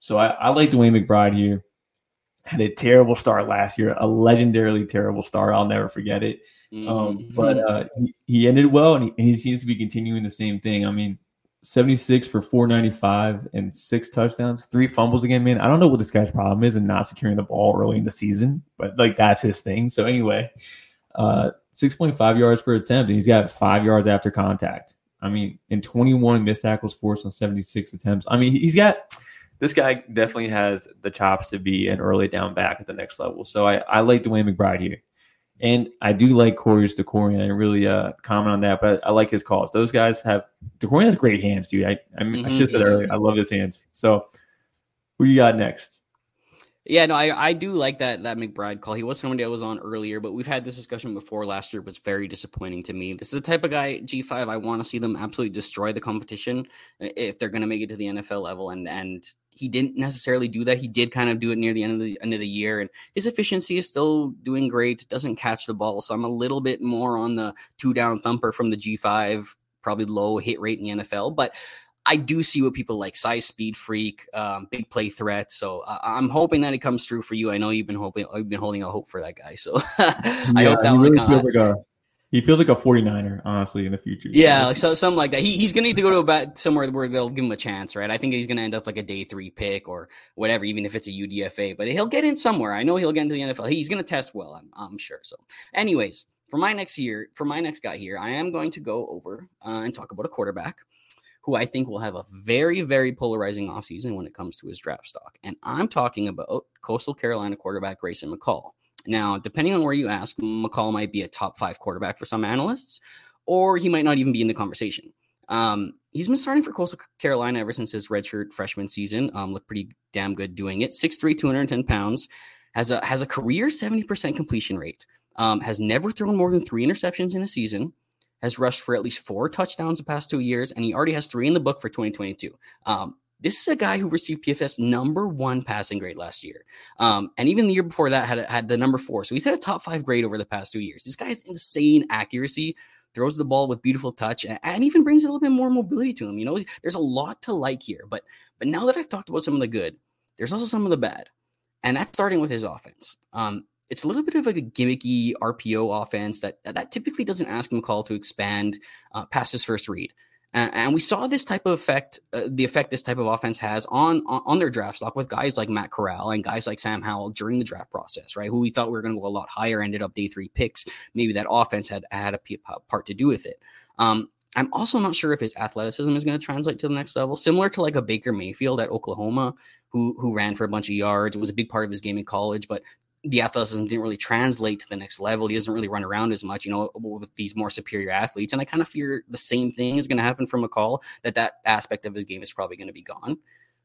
So I, I like Dwayne McBride here. Had a terrible start last year, a legendarily terrible start. I'll never forget it. Mm-hmm. Um, but uh, he, he ended well, and he, and he seems to be continuing the same thing. I mean, seventy-six for four ninety-five and six touchdowns, three fumbles again, man. I don't know what this guy's problem is in not securing the ball early in the season, but like that's his thing. So anyway, uh, six point five yards per attempt, and he's got five yards after contact. I mean, and twenty-one missed tackles forced on seventy-six attempts. I mean, he's got this guy definitely has the chops to be an early down back at the next level. So I, I like Dwayne McBride here. And I do like Corey's De'Corian. I didn't really uh, comment on that, but I, I like his calls. Those guys have – De'Corian has great hands, dude. I I, mm-hmm. I should have said earlier. I love his hands. So who you got next? Yeah, no, I, I do like that that McBride call. He was somebody I was on earlier, but we've had this discussion before. Last year was very disappointing to me. This is the type of guy, G five, I want to see them absolutely destroy the competition if they're going to make it to the N F L level. And and he didn't necessarily do that. He did kind of do it near the end of the end of the year. And his efficiency is still doing great, doesn't catch the ball. So I'm a little bit more on the two-down thumper from the G five, probably low hit rate in the N F L. But I do see what people like, size, speed, freak, um, big play threat. So uh, I'm hoping that it comes through for you. I know you've been hoping, you've been holding out hope for that guy. So I yeah, hope that one really feels like a, he feels like a forty-niner, honestly, in the future. Yeah, like so something like that. He, he's going to need to go to a bat somewhere where they'll give him a chance, right? I think he's going to end up like a day three pick or whatever, even if it's a U D F A. But he'll get in somewhere. I know he'll get into the N F L. He's going to test well, I'm, I'm sure. So anyways, for my next year, for my next guy here, I am going to go over uh, and talk about a quarterback who I think will have a very, very polarizing offseason when it comes to his draft stock. And I'm talking about Coastal Carolina quarterback Grayson McCall. Now, depending on where you ask, McCall might be a top five quarterback for some analysts, or he might not even be in the conversation. Um, he's been starting for Coastal Carolina ever since his redshirt freshman season. Um, looked pretty damn good doing it. six three, two hundred ten pounds, has a, has a career seventy percent completion rate, um, has never thrown more than three interceptions in a season, has rushed for at least four touchdowns the past two years, and he already has three in the book for twenty twenty-two. Um, this is a guy who received P F F's number one passing grade last year. Um, and even the year before that had, had the number four. So he's had a top five grade over the past two years. This guy has insane accuracy, throws the ball with beautiful touch, and, and even brings a little bit more mobility to him. You know, there's a lot to like here. But, but now that I've talked about some of the good, there's also some of the bad. And that's starting with his offense. Um, It's a little bit of like a gimmicky R P O offense that that typically doesn't ask McCall to expand uh, past his first read. Uh, and we saw this type of effect, uh, the effect this type of offense has on, on on their draft stock with guys like Matt Corral and guys like Sam Howell during the draft process, right? Who we thought we were going to go a lot higher, ended up day three picks. Maybe that offense had, had a part to do with it. Um, I'm also not sure if his athleticism is going to translate to the next level, similar to like a Baker Mayfield at Oklahoma who who ran for a bunch of yards. It was a big part of his game in college, but the athleticism didn't really translate to the next level. He doesn't really run around as much, you know, with these more superior athletes. And I kind of fear the same thing is going to happen for McCall, that that aspect of his game is probably going to be gone.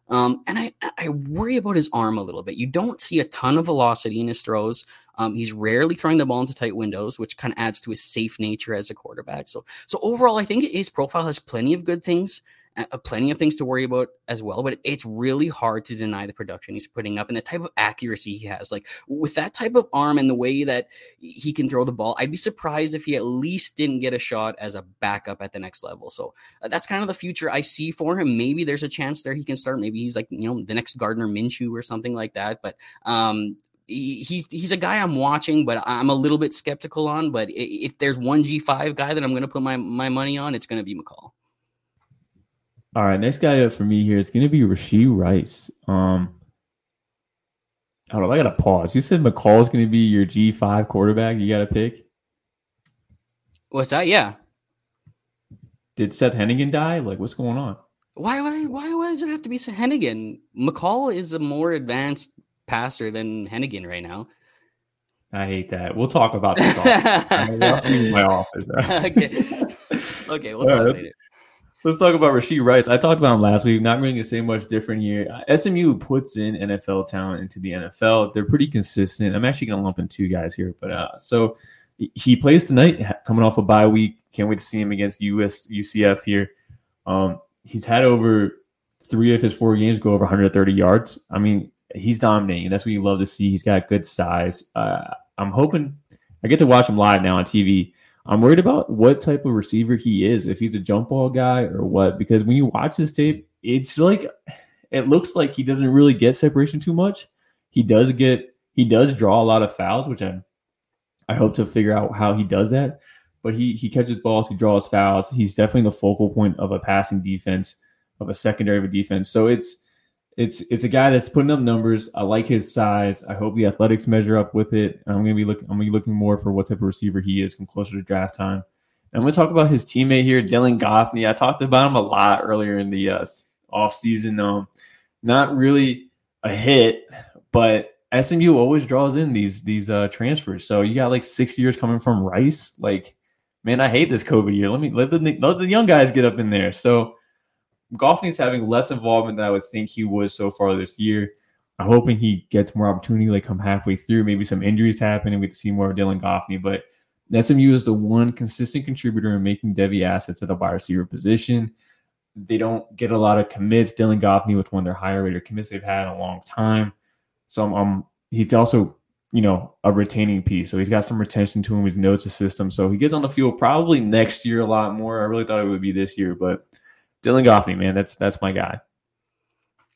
Um, and I, I worry about his arm a little bit. You don't see a ton of velocity in his throws. Um, he's rarely throwing the ball into tight windows, which kind of adds to his safe nature as a quarterback. So, so overall, I think his profile has plenty of good things. uh, plenty of things to worry about as well, but it's really hard to deny the production he's putting up and the type of accuracy he has. Like, with that type of arm and the way that he can throw the ball, I'd be surprised if he at least didn't get a shot as a backup at the next level. So uh, that's kind of the future I see for him. Maybe there's a chance there he can start. Maybe he's like, you know, the next Gardner Minshew or something like that. But um, he, he's he's a guy I'm watching, but I'm a little bit skeptical on. But if there's one G five guy that I'm going to put my, my money on, it's going to be McCall. All right, next guy up for me here is going to be Rashee Rice. Um, I don't know. I got to pause. You said McCall is going to be your G five quarterback. You got to pick. What's that? Yeah. Did Seth Hennigan die? Like, what's going on? Why would I? Why does it have to be Seth Hennigan? McCall is a more advanced passer than Hennigan right now. I hate that. We'll talk about this. I'm in my office. Okay. Okay. We'll talk right, later. Let's talk about Rashee Rice. I talked about him last week. Not really going to say much different here. S M U puts in N F L talent into the N F L. They're pretty consistent. I'm actually going to lump in two guys here. But uh, so he plays tonight, coming off a bye week. Can't wait to see him against U S U C F here. Um, he's had over three of his four games go over one hundred thirty yards. I mean, he's dominating. That's what you love to see. He's got good size. Uh, I'm hoping I get to watch him live now on T V. I'm worried about what type of receiver he is, if he's a jump ball guy or what, because when you watch his tape, it's like, it looks like he doesn't really get separation too much. He does get, he does draw a lot of fouls, which I, I hope to figure out how he does that, but he, he catches balls, he draws fouls. He's definitely the focal point of a passing defense, of a secondary of a defense. So it's, it's, it's a guy that's putting up numbers. I like his size. I hope the athletics measure up with it. I'm going to be looking, I'm going to be looking more for what type of receiver he is from closer to draft time. And we'll talk about his teammate here, Dylan Gofney. I talked about him a lot earlier in the uh, off season. Um, not really a hit, but S M U always draws in these, these uh, transfers. So you got like six years coming from Rice. Like, man, I hate this COVID year. Let me let the, let the young guys get up in there. So Gofney is having less involvement than I would think he was so far this year. I'm hoping he gets more opportunity, like come halfway through. Maybe some injuries happen and we can see more of Dylan Gofney. But S M U is the one consistent contributor in making Debbie assets at the wide receiver position. They don't get a lot of commits. Dylan Gofney with one of their higher rated commits they've had in a long time. So I'm, I'm, he's also, you know, a retaining piece. So he's got some retention to him. He knows the system. So he gets on the field probably next year a lot more. I really thought it would be this year, but Dylan Gofney, man, that's that's my guy.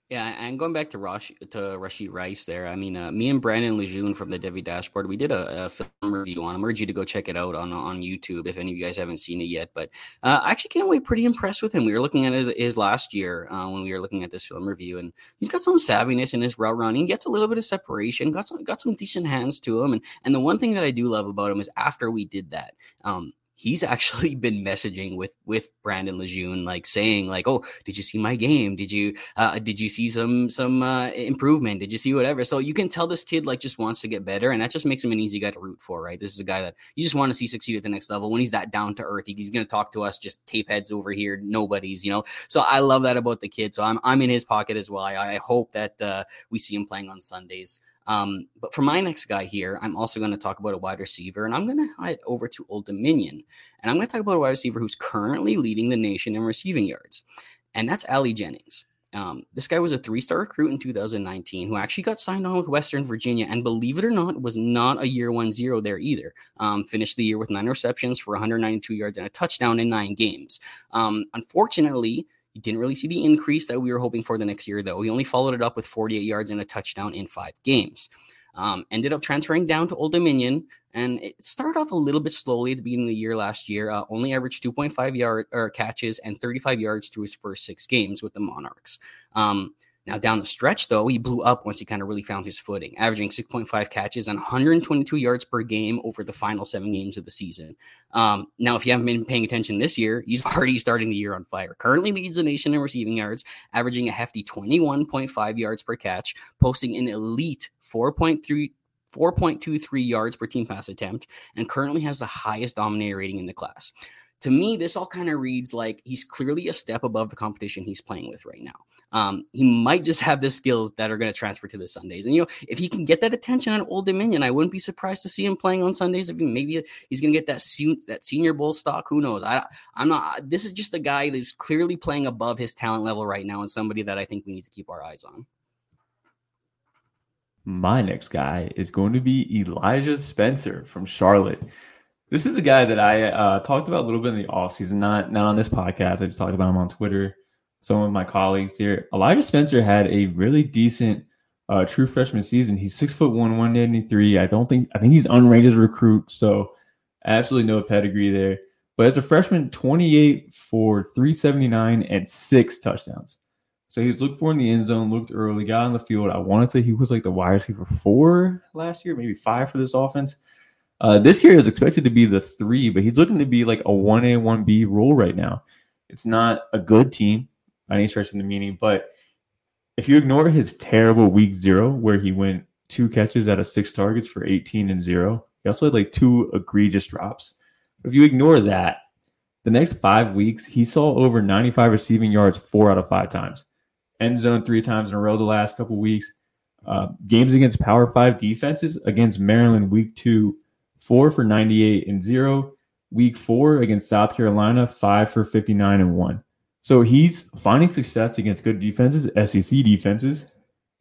Yeah, and going back to Rush to Rashee Rice there, I mean, uh, me and Brandon Lejeune from the Devi Dashboard, we did a, a film review on him. I urge you to go check it out on on YouTube if any of you guys haven't seen it yet. But uh, I actually came away pretty impressed with him. We were looking at his, his last year uh, when we were looking at this film review, and he's got some savviness in his route running. He gets a little bit of separation, got some got some decent hands to him. And, and the one thing that I do love about him is after we did that, um, he's actually been messaging with, with Brandon Lejeune, like saying like, oh, did you see my game? Did you, uh, did you see some, some, uh, improvement? Did you see whatever? So you can tell this kid like just wants to get better. And that just makes him an easy guy to root for, right? This is a guy that you just want to see succeed at the next level. When he's that down to earth, he's going to talk to us, just tape heads over here. Nobody's, you know, so I love that about the kid. So I'm, I'm in his pocket as well. I, I hope that, uh, we see him playing on Sundays. Um, but for my next guy here, I'm also going to talk about a wide receiver, and I'm going to head over to Old Dominion, and I'm going to talk about a wide receiver who's currently leading the nation in receiving yards, and that's Allie Jennings. Um, this guy was a three-star recruit in two thousand nineteen who actually got signed on with Western Virginia, and believe it or not, was not a year one zero there either. Um, finished the year with nine receptions for one hundred ninety-two yards and a touchdown in nine games. Um, unfortunately, he didn't really see the increase that we were hoping for the next year, though. He only followed it up with forty-eight yards and a touchdown in five games. Um, ended up transferring down to Old Dominion, and it started off a little bit slowly at the beginning of the year last year. Uh, only averaged two point five yard or catches and thirty-five yards through his first six games with the Monarchs. Um, now, down the stretch, though, he blew up once he kind of really found his footing, averaging six point five catches and one hundred twenty-two yards per game over the final seven games of the season. Um, now, if you haven't been paying attention this year, he's already starting the year on fire. Currently leads the nation in receiving yards, averaging a hefty twenty-one point five yards per catch, posting an elite four point three, four point two three yards per team pass attempt, and currently has the highest dominator rating in the class. to me, this all kind of reads like he's clearly a step above the competition he's playing with right now. Um, he might just have the skills that are going to transfer to the Sundays. And, you know, if he can get that attention on Old Dominion, I wouldn't be surprised to see him playing on Sundays. If he, maybe he's going to get that se- that Senior Bowl stock. Who knows? I, I'm not. This is just a guy that's clearly playing above his talent level right now and somebody that I think we need to keep our eyes on. My next guy is going to be Elijah Spencer from Charlotte. This is a guy that I uh, talked about a little bit in the offseason, not, not on this podcast. I just talked about him on Twitter. Some of my colleagues here. Elijah Spencer had a really decent uh, true freshman season. He's six foot one, one ninety-three. I don't think I think he's unranked as a recruit, so absolutely no pedigree there. But as a freshman, twenty-eight for three seventy-nine and six touchdowns. So he was looked for in the end zone, looked early, got on the field. I want to say he was like the wide receiver four last year, maybe five for this offense. Uh, this year is expected to be the three, but he's looking to be like a one A, one B role right now. It's not a good team by any stretch of the meaning, but if you ignore his terrible week zero where he went two catches out of six targets for eighteen and zero, he also had like two egregious drops. But if you ignore that, the next five weeks, he saw over ninety-five receiving yards four out of five times. End zone three times in a row the last couple weeks. Uh, games against Power five defenses against Maryland week two. Four for ninety-eight and zero. Week four against South Carolina, five for fifty-nine and one. So he's finding success against good defenses, S E C defenses,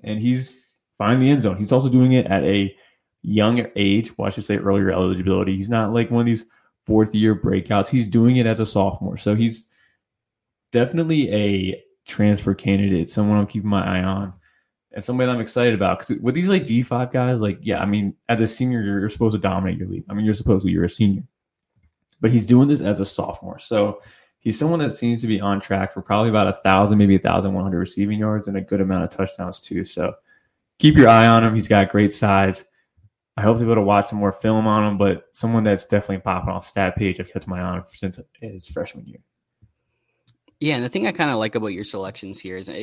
and he's finding the end zone. He's also doing it at a young age. Well, I should say earlier eligibility. He's not like one of these fourth-year breakouts. He's doing it as a sophomore. So he's definitely a transfer candidate, someone I'm keeping my eye on. And somebody I'm excited about, because with these like G five guys, like, yeah, I mean, as a senior, you're, you're supposed to dominate your league. I mean, you're supposed to, you're a senior. But he's doing this as a sophomore. So he's someone that seems to be on track for probably about one thousand, maybe eleven hundred receiving yards and a good amount of touchdowns too. So keep your eye on him. He's got great size. I hope to be able to watch some more film on him, but someone that's definitely popping off stat page. I've kept my eye on since his freshman year. Yeah, and the thing I kind of like about your selections here is uh,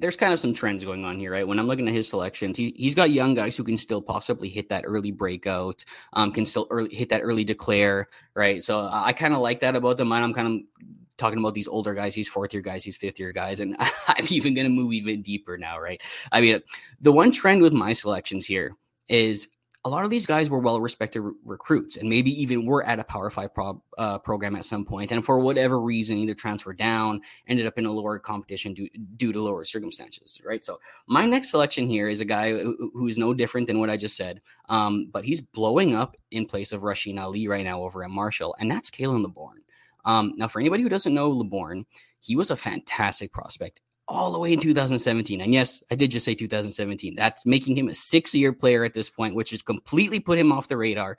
there's kind of some trends going on here, right? When I'm looking at his selections, he, he's got young guys who can still possibly hit that early breakout, um, can still early, hit that early declare, right? So I, I kind of like that about them. And I'm kind of talking about these older guys, these fourth-year guys, these fifth-year guys, and I'm even going to move even deeper now, right? I mean, the one trend with my selections here is a lot of these guys were well-respected re- recruits and maybe even were at a Power five pro- uh, program at some point, and for whatever reason, either transferred down, ended up in a lower competition due, due to lower circumstances, right? So my next selection here is a guy who, who is no different than what I just said, um, but he's blowing up in place of Rasheen Ali right now over at Marshall, and that's Kalen LeBourne. Um, now, for anybody who doesn't know LeBourne, he was a fantastic prospect all the way in two thousand seventeen. And yes, I did just say two thousand seventeen. That's making him a six-year player at this point, which has completely put him off the radar.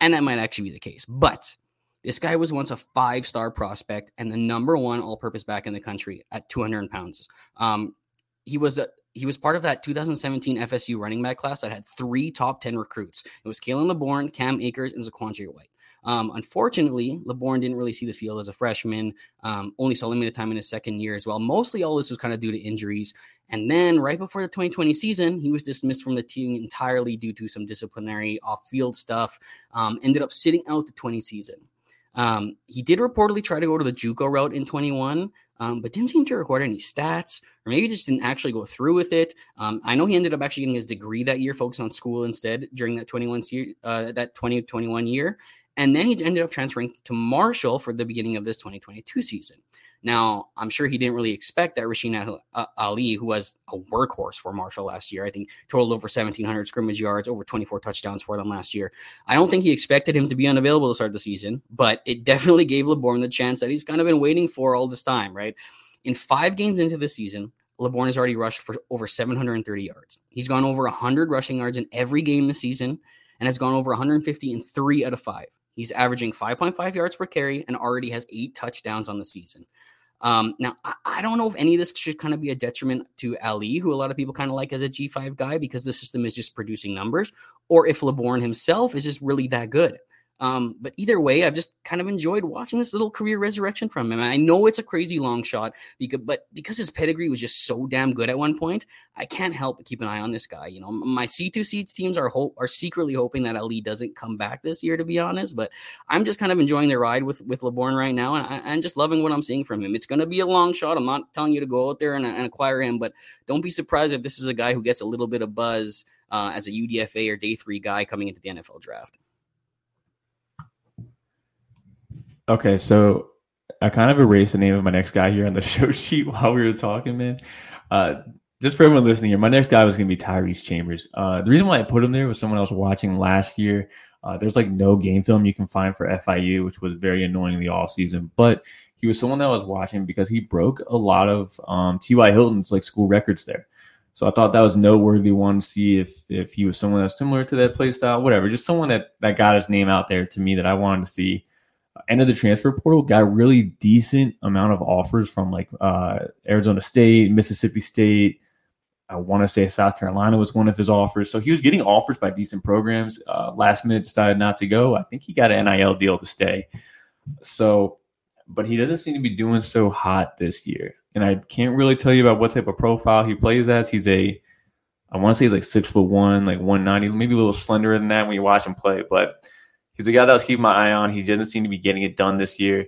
And that might actually be the case. But this guy was once a five-star prospect and the number one all-purpose back in the country at two hundred pounds. Um, he was a, he was part of that two thousand seventeen F S U running back class that had three top ten recruits. It was Kalen LeBourne, Cam Akers, and Zaquandre White. Um, unfortunately, LeBourne didn't really see the field as a freshman, um, only saw limited time in his second year as well. Mostly all this was kind of due to injuries. And then right before the twenty twenty season, he was dismissed from the team entirely due to some disciplinary off-field stuff, um, ended up sitting out the twenty season. Um, he did reportedly try to go to the JUCO route in twenty-one, um, but didn't seem to record any stats, or maybe just didn't actually go through with it. Um, I know he ended up actually getting his degree that year, focused on school instead during that twenty-one se- uh, that twenty twenty-one year. And then he ended up transferring to Marshall for the beginning of this twenty twenty-two season. Now, I'm sure he didn't really expect that Rasheen Ali, who was a workhorse for Marshall last year, I think totaled over seventeen hundred scrimmage yards, over twenty-four touchdowns for them last year. I don't think he expected him to be unavailable to start the season, but it definitely gave LeBourne the chance that he's kind of been waiting for all this time, right? In five games into the season, LeBourne has already rushed for over seven hundred thirty yards. He's gone over one hundred rushing yards in every game this season and has gone over one hundred fifty in three out of five. He's averaging five point five yards per carry and already has eight touchdowns on the season. Um, now, I, I don't know if any of this should kind of be a detriment to Ali, who a lot of people kind of like as a G five guy because the system is just producing numbers, or if LeBourne himself is just really that good. Um, but either way, I've just kind of enjoyed watching this little career resurrection from him. And I know it's a crazy long shot, because, but because his pedigree was just so damn good at one point, I can't help but keep an eye on this guy. You know, my C two C teams are hope are secretly hoping that Ali doesn't come back this year, to be honest. But I'm just kind of enjoying the ride with, with LeBourne right now, and I, I'm just loving what I'm seeing from him. It's going to be a long shot. I'm not telling you to go out there and, and acquire him, but don't be surprised if this is a guy who gets a little bit of buzz uh, as a U D F A or day three guy coming into the N F L draft. Okay, so I kind of erased the name of my next guy here on the show sheet while we were talking, man. Uh, just for everyone listening here, my next guy was going to be Tyrese Chambers. Uh, the reason why I put him there was someone else watching last year. Uh, there's like no game film you can find for F I U, which was very annoying in the offseason. But he was someone that I was watching because he broke a lot of um, T Y Hilton's like school records there. So I thought that was noteworthy one to see if if he was someone that's similar to that play style, whatever. Just someone that, that got his name out there to me that I wanted to see. End of the transfer portal, got a really decent amount of offers from like uh, Arizona State, Mississippi State. I want to say South Carolina was one of his offers. So he was getting offers by decent programs. Uh, last minute decided not to go. I think he got an N I L deal to stay. So, but he doesn't seem to be doing so hot this year. And I can't really tell you about what type of profile he plays as. He's a, I want to say he's like six foot one, like one ninety, maybe a little slenderer than that when you watch him play. But he's a guy that I was keeping my eye on. He doesn't seem to be getting it done this year.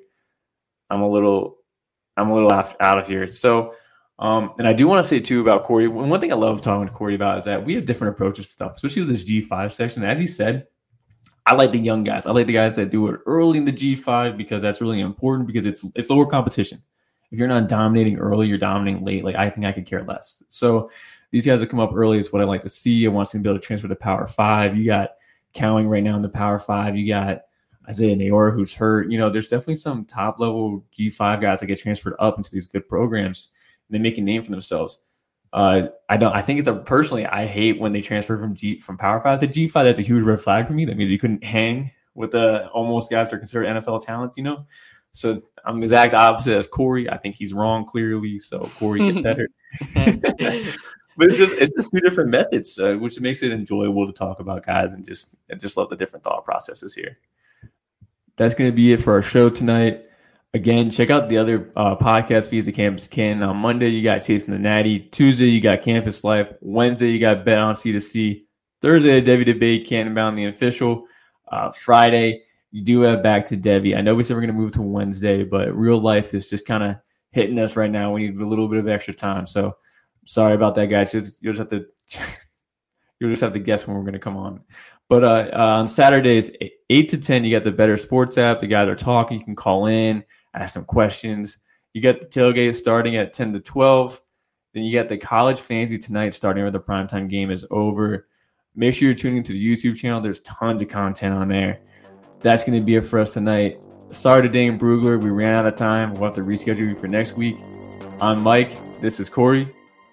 I'm a little, I'm a little out of here. So, um, and I do want to say too about Corey. One thing I love talking to Corey about is that we have different approaches to stuff, especially with this G five section. As he said, I like the young guys. I like the guys that do it early in the G five because that's really important because it's it's lower competition. If you're not dominating early, you're dominating late. Like I think I could care less. So these guys that come up early is what I like to see. I want to be able to transfer to Power Five. You got Cowing right now in the Power Five. You got Isaiah Nayor, who's hurt. You know, there's definitely some top level G five guys that get transferred up into these good programs and they make a name for themselves. Uh, I don't, I think it's a personally, I hate when they transfer from G from Power Five to G five. That's a huge red flag for me. That means you couldn't hang with the almost guys that are considered N F L talents, you know? So I'm exact opposite as Corey. I think he's wrong clearly. So Corey, get better. But it's just it's just two different methods, uh, which makes it enjoyable to talk about guys and just and just love the different thought processes here. That's going to be it for our show tonight. Again, check out the other uh, podcast feeds the campus can. On Monday, you got Chasing the Natty. Tuesday, you got Campus Life. Wednesday, you got Bet on C two C. Thursday, Devy Debate, Cannonbound the Official. Uh, Friday, you do have Back to Devy. I know we said we're going to move to Wednesday, but real life is just kind of hitting us right now. We need a little bit of extra time, so sorry about that, guys. You'll just, you'll just have to you'll just have to guess when we're going to come on. But uh, uh, on Saturdays, eight to ten, you got the Better Sports app. The guys are talking. You can call in, ask them questions. You got the tailgate starting at ten to twelve. Then you got the College Fantasy tonight starting when the primetime game is over. Make sure you're tuning to the YouTube channel. There's tons of content on there. That's going to be it for us tonight. Sorry to Dane Brugler. We ran out of time. We'll have to reschedule you for next week. I'm Mike. This is Corey.